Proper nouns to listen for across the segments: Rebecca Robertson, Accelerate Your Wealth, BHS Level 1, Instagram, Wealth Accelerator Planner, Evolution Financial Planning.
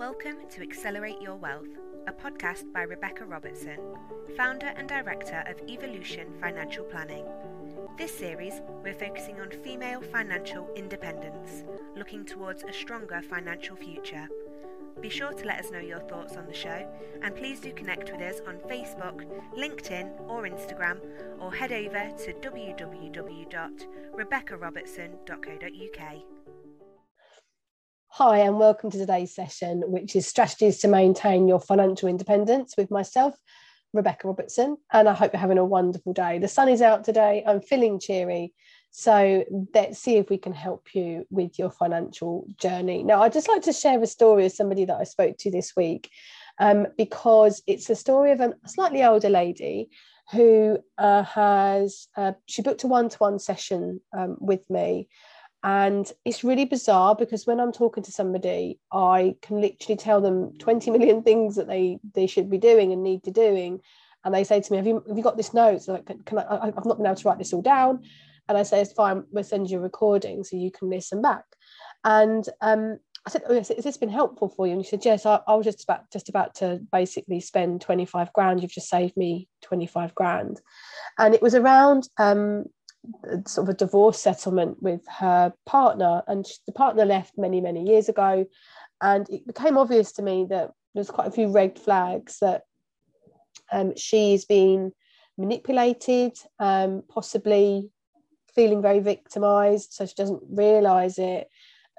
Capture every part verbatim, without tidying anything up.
Welcome to Accelerate Your Wealth, a podcast by Rebecca Robertson, founder and director of Evolution Financial Planning. This series, we're focusing on female financial independence, looking towards a stronger financial future. Be sure to let us know your thoughts on the show, and please do connect with us on Facebook, LinkedIn or Instagram, or head over to w w w dot rebecca robertson dot co dot u k. Hi and welcome to today's session, which is strategies to maintain your financial independence with myself, Rebecca Robertson, and I hope you're having a wonderful day. The sun is out today, I'm feeling cheery, so let's see if we can help you with your financial journey. Now, I'd just like to share a story of somebody that I spoke to this week um, because it's a story of a slightly older lady who uh, has, uh, she booked a one-to-one session um, with me. And it's really bizarre because when I'm talking to somebody, I can literally tell them twenty million things that they, they should be doing and need to doing. And they say to me, have you, have you got this note? So like, can, can I, I've not been able to write this all down. And I say, it's fine, we'll send you a recording so you can listen back. And um, I said, oh, yes, has this been helpful for you? And she said, yes, I, I was just about, just about to basically spend twenty-five grand. You've just saved me twenty-five grand. And it was around... Um, sort of a divorce settlement with her partner, and she, the partner left many many years ago, and it became obvious to me that there's quite a few red flags that um, she's been manipulated, um, possibly feeling very victimized, so she doesn't realize it,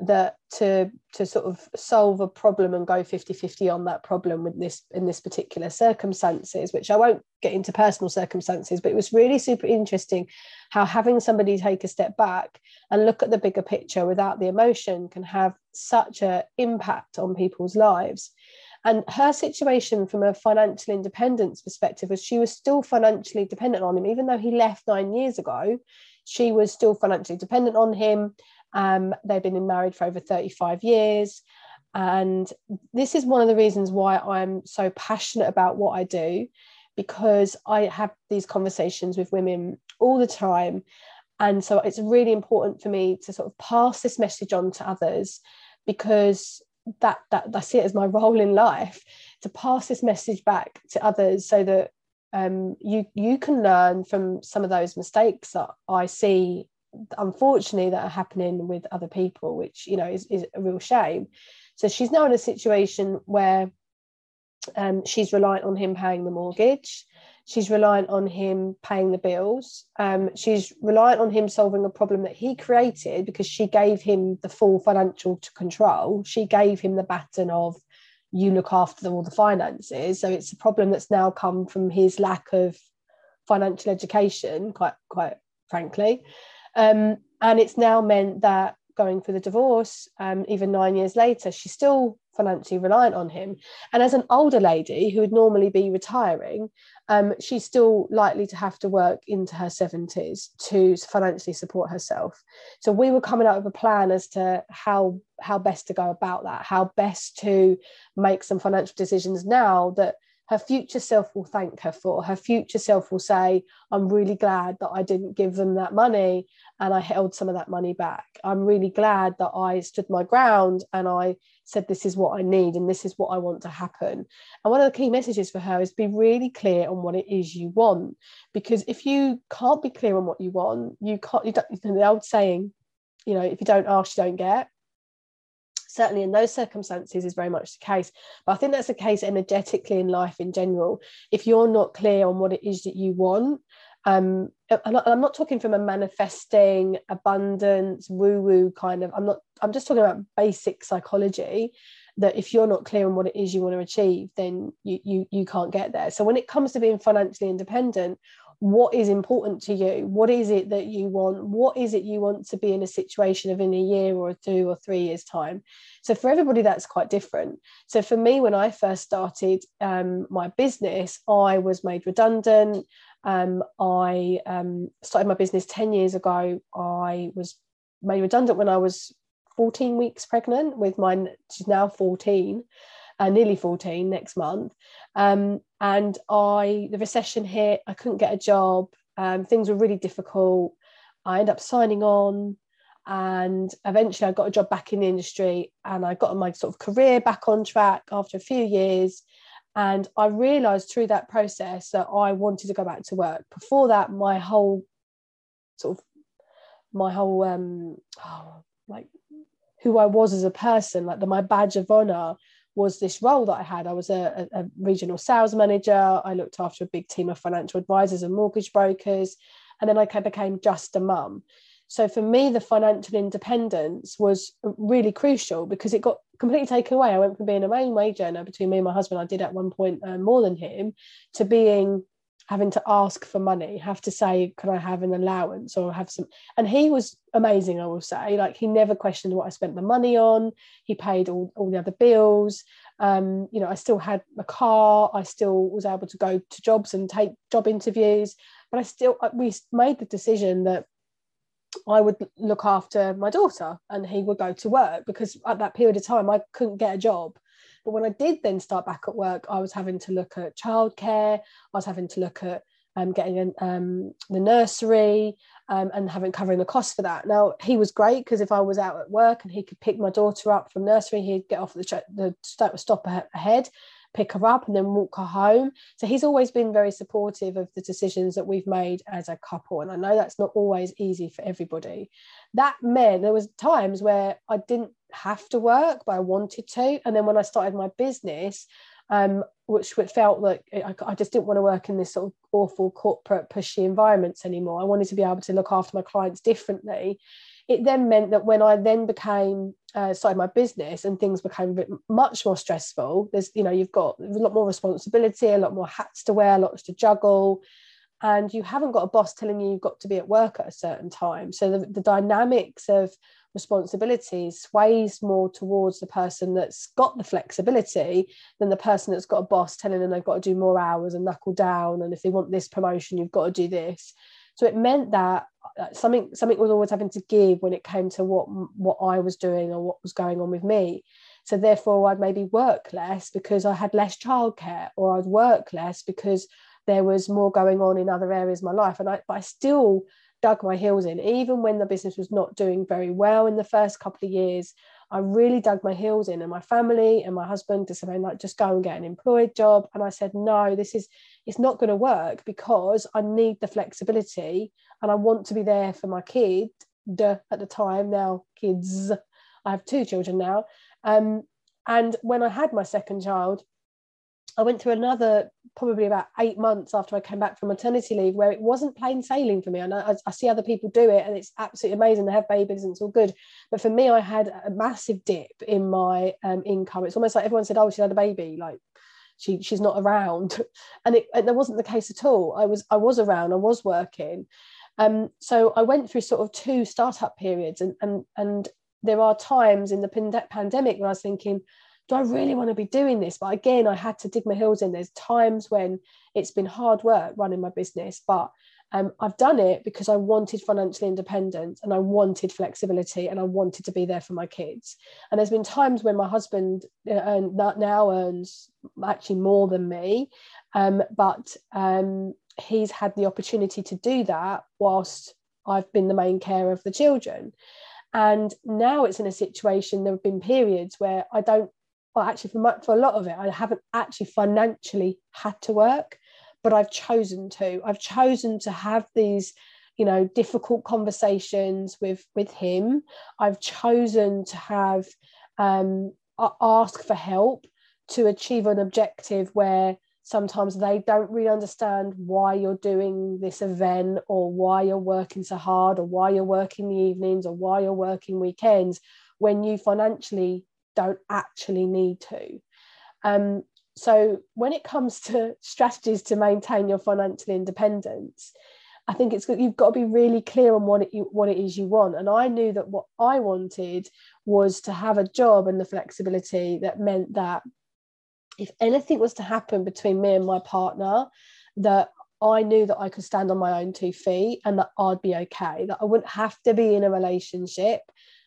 that to to sort of solve a problem and go fifty-fifty on that problem with this in this particular circumstances, which I won't get into personal circumstances, but it was really super interesting how having somebody take a step back and look at the bigger picture without the emotion can have such an impact on people's lives. And her situation from a financial independence perspective was she was still financially dependent on him. Even though he left nine years ago, she was still financially dependent on him. Um, they've been married for over thirty-five years, and this is one of the reasons why I'm so passionate about what I do, because I have these conversations with women all the time, and so it's really important for me to sort of pass this message on to others, because that that I see it as my role in life to pass this message back to others so that um, you you can learn from some of those mistakes that I see, unfortunately, that are happening with other people, which, you know, is, is a real shame. So she's now in a situation where um, she's reliant on him paying the mortgage, she's reliant on him paying the bills, um, she's reliant on him solving a problem that he created, because she gave him the full financial control. She gave him the baton of, you look after all the finances. So it's a problem that's now come from his lack of financial education, quite quite frankly. Um, and it's now meant that going through the divorce, um, even nine years later, she's still financially reliant on him. And as an older lady who would normally be retiring, um, she's still likely to have to work into her seventies to financially support herself. So we were coming up with a plan as to how, how best to go about that, how best to make some financial decisions now that her future self will thank her for. Her future self will say, I'm really glad that I didn't give them that money and I held some of that money back. I'm really glad that I stood my ground and I said, this is what I need and this is what I want to happen. And one of the key messages for her is, be really clear on what it is you want, because if you can't be clear on what you want, you can't, you don't, the old saying, you know, if you don't ask, you don't get. Certainly in those circumstances is very much the case, but I think that's the case energetically in life in general. If you're not clear on what it is that you want, um and I'm not talking from a manifesting abundance woo-woo kind of, I'm not I'm just talking about basic psychology, that if you're not clear on what it is you want to achieve, then you you, you can't get there. So when it comes to being financially independent, what is important to you? What is it that you want? What is it you want to be in a situation of in a year or two or three years time? So for everybody, that's quite different. So for me, when I first started um, my business, I was made redundant. Um, I um, started my business ten years ago. I was made redundant when I was fourteen weeks pregnant with my, she's now fourteen. Uh, nearly fourteen next month, um, and I the recession hit. I couldn't get a job, um, things were really difficult. I ended up signing on. And eventually I got a job back in the industry, and I got my sort of career back on track after a few years. And I realised through that process that I wanted to go back to work. Before that, my whole sort of, my whole, um, oh, like who I was as a person, like the, my badge of honour was this role that I had. I was a, a regional sales manager. I looked after a big team of financial advisors and mortgage brokers. And then I became just a mum. So for me, the financial independence was really crucial because it got completely taken away. I went from being a main wage earner between me and my husband, I did at one point earn more than him, to being having to ask for money, have to say, can I have an allowance or have some? And he was amazing, I will say. Like, he never questioned what I spent the money on. He paid all, all the other bills. Um, you know, I still had a car. I still was able to go to jobs and take job interviews. But I still, we made the decision that I would look after my daughter and he would go to work, because at that period of time I couldn't get a job. But when I did then start back at work, I was having to look at childcare, I was having to look at um, getting an, um, the nursery um, and having covering the cost for that. Now, he was great because if I was out at work and he could pick my daughter up from nursery, he'd get off the, ch- the stop ahead, pick her up and then walk her home. So he's always been very supportive of the decisions that we've made as a couple. And I know that's not always easy for everybody. That meant there was times where I didn't have to work, but I wanted to. And then when I started my business, um, which felt like I, I just didn't want to work in this sort of awful corporate pushy environments anymore. I wanted to be able to look after my clients differently. It then meant that when I then became, uh, started my business and things became much more stressful, there's, you know, you've got a lot more responsibility, a lot more hats to wear, lots to juggle, and you haven't got a boss telling you you've got to be at work at a certain time. So the, the dynamics of responsibilities sways more towards the person that's got the flexibility than the person that's got a boss telling them they've got to do more hours and knuckle down. And if they want this promotion, you've got to do this. So it meant that something something was always having to give when it came to what what I was doing or what was going on with me. So therefore, I'd maybe work less because I had less childcare, or I'd work less because there was more going on in other areas of my life. And I, but I still dug my heels in, even when the business was not doing very well in the first couple of years. I really dug my heels in, and my family and my husband decided, like, just go and get an employed job. And I said, no, this is, it's not going to work because I need the flexibility and I want to be there for my kid. Duh, at the time, now kids, I have two children now. Um, and when I had my second child, I went through another probably about eight months after I came back from maternity leave where it wasn't plain sailing for me. And I, I see other people do it and it's absolutely amazing. They have babies and it's all good. But for me, I had a massive dip in my um, income. It's almost like everyone said, oh, she had a baby, like she she's not around. And it and that wasn't the case at all. I was I was around, I was working. Um, so I went through sort of two startup periods. And, and, and there are times in the pand- pandemic when I was thinking, do I really want to be doing this? But again, I had to dig my heels in. There's times when it's been hard work running my business, but um, I've done it because I wanted financial independence and I wanted flexibility and I wanted to be there for my kids. And there's been times when my husband earned, now earns actually more than me, um, but um, he's had the opportunity to do that whilst I've been the main carer of the children. And now it's in a situation, there have been periods where I don't, well, actually, for, much, for a lot of it, I haven't actually financially had to work, but I've chosen to. I've chosen to have these, you know, difficult conversations with, with him. I've chosen to have, um, ask for help to achieve an objective where sometimes they don't really understand why you're doing this event or why you're working so hard or why you're working the evenings or why you're working weekends when you financially don't actually need to. Um, so when it comes to strategies to maintain your financial independence, I think it's you've got to be really clear on what it, you, what it is you want. And I knew that what I wanted was to have a job and the flexibility that meant that if anything was to happen between me and my partner, that I knew that I could stand on my own two feet and that I'd be okay, that I wouldn't have to be in a relationship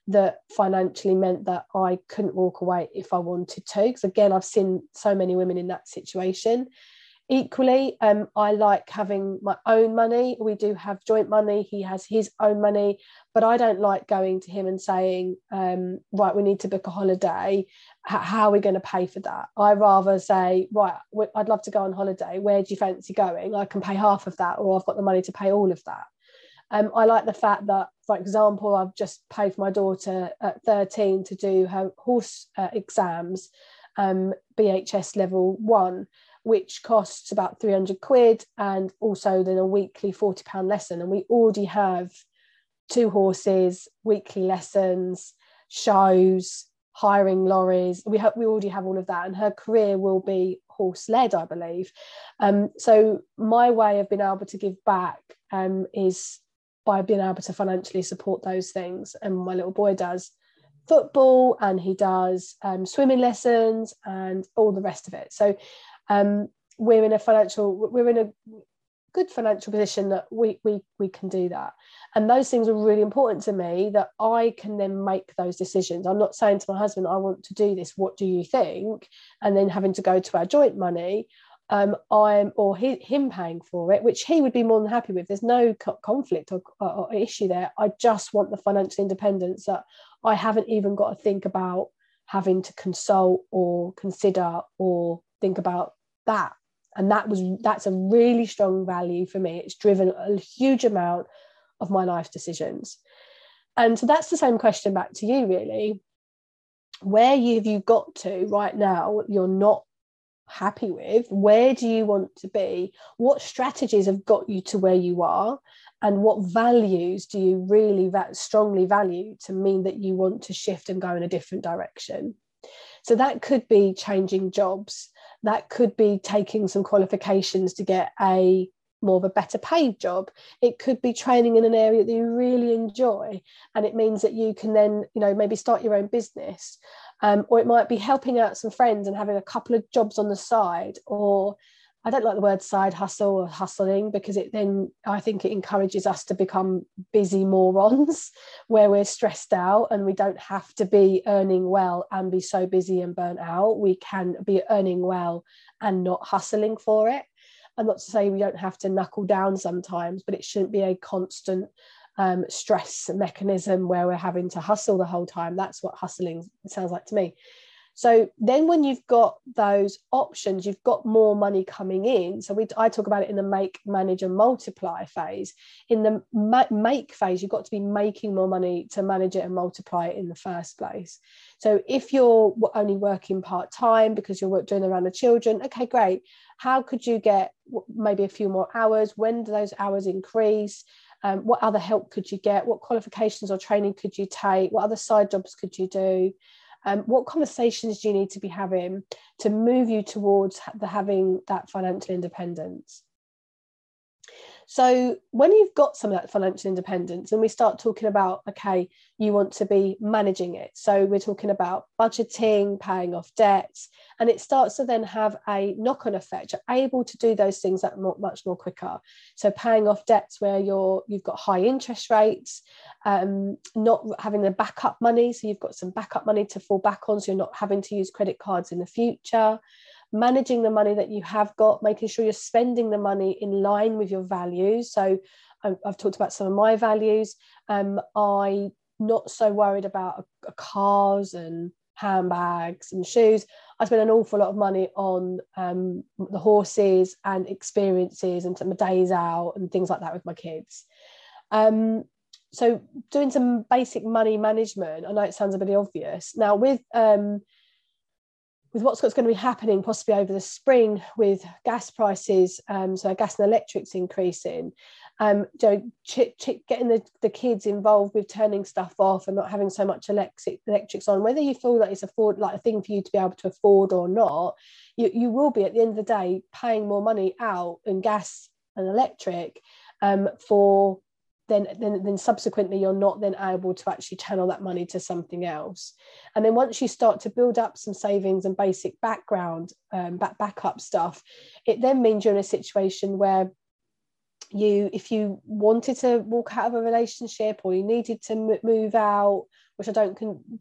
that financially meant that I couldn't walk away if I wanted to. Because again, I've seen so many women in that situation. Equally, um, I like having my own money. We do have joint money. He has his own money, but I don't like going to him and saying, um, right, we need to book a holiday. H- how are we going to pay for that? I rather say, right, w- I'd love to go on holiday. Where do you fancy going? I can pay half of that, or I've got the money to pay all of that. Um, I like the fact that, for example, I've just paid for my daughter at thirteen to do her horse uh, exams, um, B H S Level one, which costs about three hundred quid, and also then a weekly forty pound lesson. And we already have two horses, weekly lessons, shows, hiring lorries. We have, we already have all of that. And her career will be horse led, I believe. Um, so my way of being able to give back um, is by being able to financially support those things. And my little boy does football, and he does um, swimming lessons and all the rest of it. So Um, we're in a financial, we're in a good financial position that we we we can do that. And those things are really important to me, that I can then make those decisions. I'm not saying to my husband, I want to do this, what do you think? And then having to go to our joint money, um, I'm or he, him paying for it, which he would be more than happy with. There's no conflict or, or, or issue there. I just want the financial independence that I haven't even got to think about having to consult or consider or think about that. And that was that's a really strong value for me. It's driven a huge amount of my life decisions. And so that's the same question back to you, really. Where you, have you got to right now you're not happy with? Where do you want to be? What strategies have got you to where you are? And what values do you really strongly value to mean that you want to shift and go in a different direction? So that could be changing jobs. That could be taking some qualifications to get a more of a better paid job. It could be training in an area that you really enjoy. And it means that you can then, you know, maybe start your own business. Um, or it might be helping out some friends and having a couple of jobs on the side. Or I don't like the word side hustle or hustling, because it then, I think it encourages us to become busy morons where we're stressed out, and we don't have to be earning well and be so busy and burnt out. We can be earning well and not hustling for it. And not to say we don't have to knuckle down sometimes, but it shouldn't be a constant um, stress mechanism where we're having to hustle the whole time. That's what hustling sounds like to me. So then when you've got those options, you've got more money coming in. So we, I talk about it in the make, manage and multiply phase. In the ma- make phase, you've got to be making more money to manage it and multiply it in the first place. So if you're only working part-time because you're doing around the children, okay, great. How could you get maybe a few more hours? When do those hours increase? Um, what other help could you get? What qualifications or training could you take? What other side jobs could you do? Um, what conversations do you need to be having to move you towards the having that financial independence? So when you've got some of that financial independence, and we start talking about, okay, you want to be managing it. So we're talking about budgeting, paying off debts, and it starts to then have a knock-on effect. You're able to do those things that much more quicker. So paying off debts where you're, you've got high interest rates, um, not having the backup money. So you've got some backup money to fall back on, so you're not having to use credit cards in the future. Managing the money that you have got, making sure you're spending the money in line with your values. So I've, I've talked about some of my values. Um, I'm not so worried about uh, cars and handbags and shoes. I spend an awful lot of money on um, the horses and experiences and some days out and things like that with my kids. Um, so doing some basic money management. I know it sounds a bit obvious. Now with... Um, with what's going to be happening possibly over the spring with gas prices, um, so gas and electrics increasing, um, you know, ch- ch- getting the, the kids involved with turning stuff off and not having so much electric electrics on, whether you feel that it's afford like a thing for you to be able to afford or not, you, you will be at the end of the day paying more money out in gas and electric um, for Then, then, then subsequently you're not then able to actually channel that money to something else. And then once you start to build up some savings and basic background, um, back, backup stuff, it then means you're in a situation where you, if you wanted to walk out of a relationship or you needed to move out, which I don't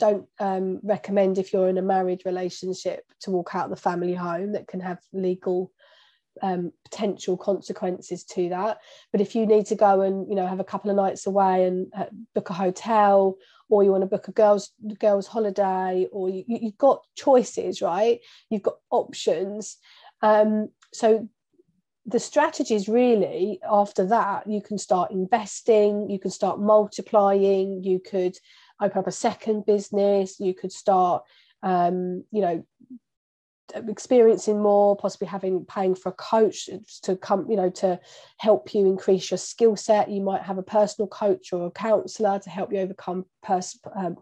don't um, recommend if you're in a married relationship, to walk out of the family home, that can have legal um, potential consequences to that. But if you need to go and, you know, have a couple of nights away and uh, book a hotel, or you want to book a girls girls holiday, or you, you've got choices, right? You've got options. Um, so the strategies really, after that, you can start investing, you can start multiplying, you could open up a second business, you could start, um, you know, experiencing more, possibly having paying for a coach to come, you know, to help you increase your skill set. You might have a personal coach or a counsellor to help you overcome pers- um,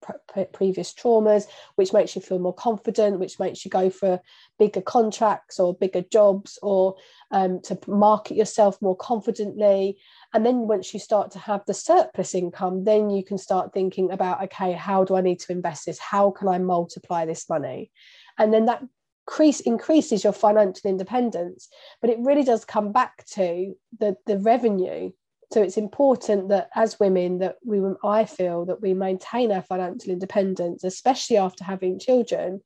pre- previous traumas, which makes you feel more confident, which makes you go for bigger contracts or bigger jobs, or um, to market yourself more confidently. And then once you start to have the surplus income, then you can start thinking about, okay, how do I need to invest this? How can I multiply this money? And then that increase, increases your financial independence. But it really does come back to the, the revenue. So it's important that as women, that we, I feel that we maintain our financial independence, especially after having children,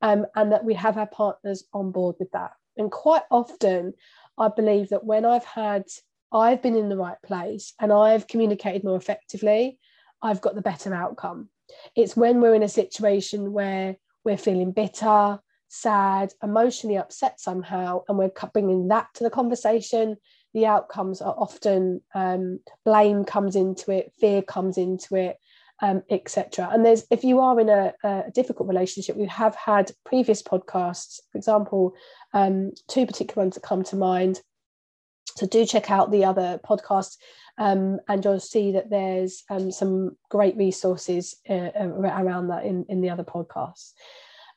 um, and that we have our partners on board with that. And quite often, I believe that when I've had, I've been in the right place and I've communicated more effectively, I've got the better outcome. It's when we're in a situation where we're feeling bitter, sad, emotionally upset somehow, and we're bringing that to the conversation. The outcomes are often um, blame comes into it, fear comes into it, um, et cetera. And there's, if you are in a, a difficult relationship, we have had previous podcasts, for example, um, two particular ones that come to mind. So do check out the other podcasts, um, and you'll see that there's um, some great resources uh, around that in, in the other podcasts.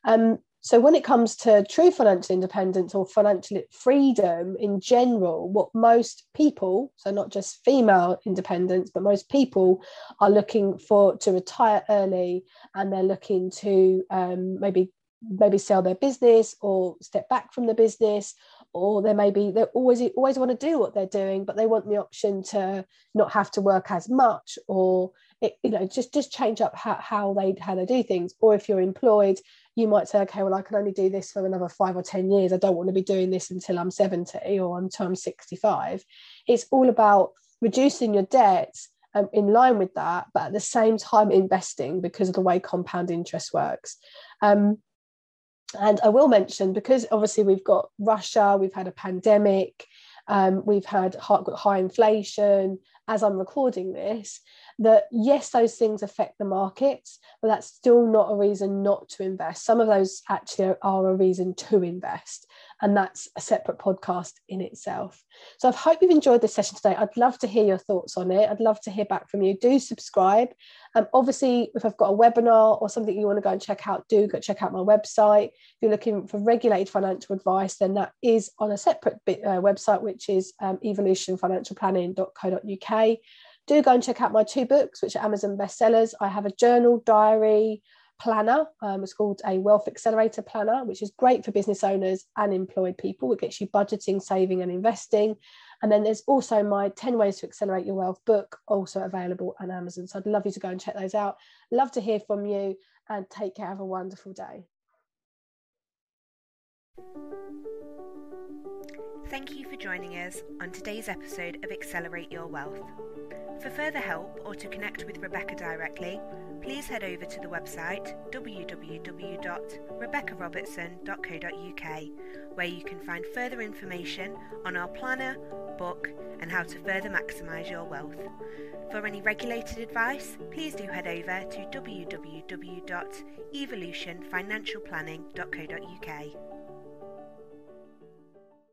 Um, so when it comes to true financial independence or financial freedom in general, what most people, so not just female independence, but most people are looking for to retire early, and they're looking to um, maybe maybe sell their business or step back from the business, or they may be, they always always want to do what they're doing, but they want the option to not have to work as much, or it, you know, just just change up how, how they how they do things. Or if you're employed, you might say, okay, well, I can only do this for another five or ten years. I don't want to be doing this until I'm seventy or until I'm sixty-five. It's all about reducing your debts um, in line with that, but at the same time investing, because of the way compound interest works. Um, And I will mention, because obviously we've got Russia, we've had a pandemic, um, we've had high, high inflation, as I'm recording this, that yes, those things affect the markets, but that's still not a reason not to invest. Some of those actually are a reason to invest, and that's a separate podcast in itself. So I hope you've enjoyed this session today. I'd love to hear your thoughts on it. I'd love to hear back from you. Do subscribe. Um, obviously, if I've got a webinar or something you want to go and check out, do go check out my website. If you're looking for regulated financial advice, then that is on a separate bit, uh, website, which is um, evolution financial planning dot co dot uk. Do go and check out my two books, which are Amazon bestsellers. I have a journal, diary, planner. Um, it's called a Wealth Accelerator Planner, which is great for business owners and employed people. It gets you budgeting, saving and investing. And then there's also my ten Ways to Accelerate Your Wealth book, also available on Amazon. So I'd love you to go and check those out. Love to hear from you, and take care. Have a wonderful day. Thank you for joining us on today's episode of Accelerate Your Wealth. For further help or to connect with Rebecca directly, please head over to the website w w w dot rebecca robertson dot co dot uk, where you can find further information on our planner, book, and how to further maximise your wealth. For any regulated advice, please do head over to w w w dot evolution financial planning dot co dot uk.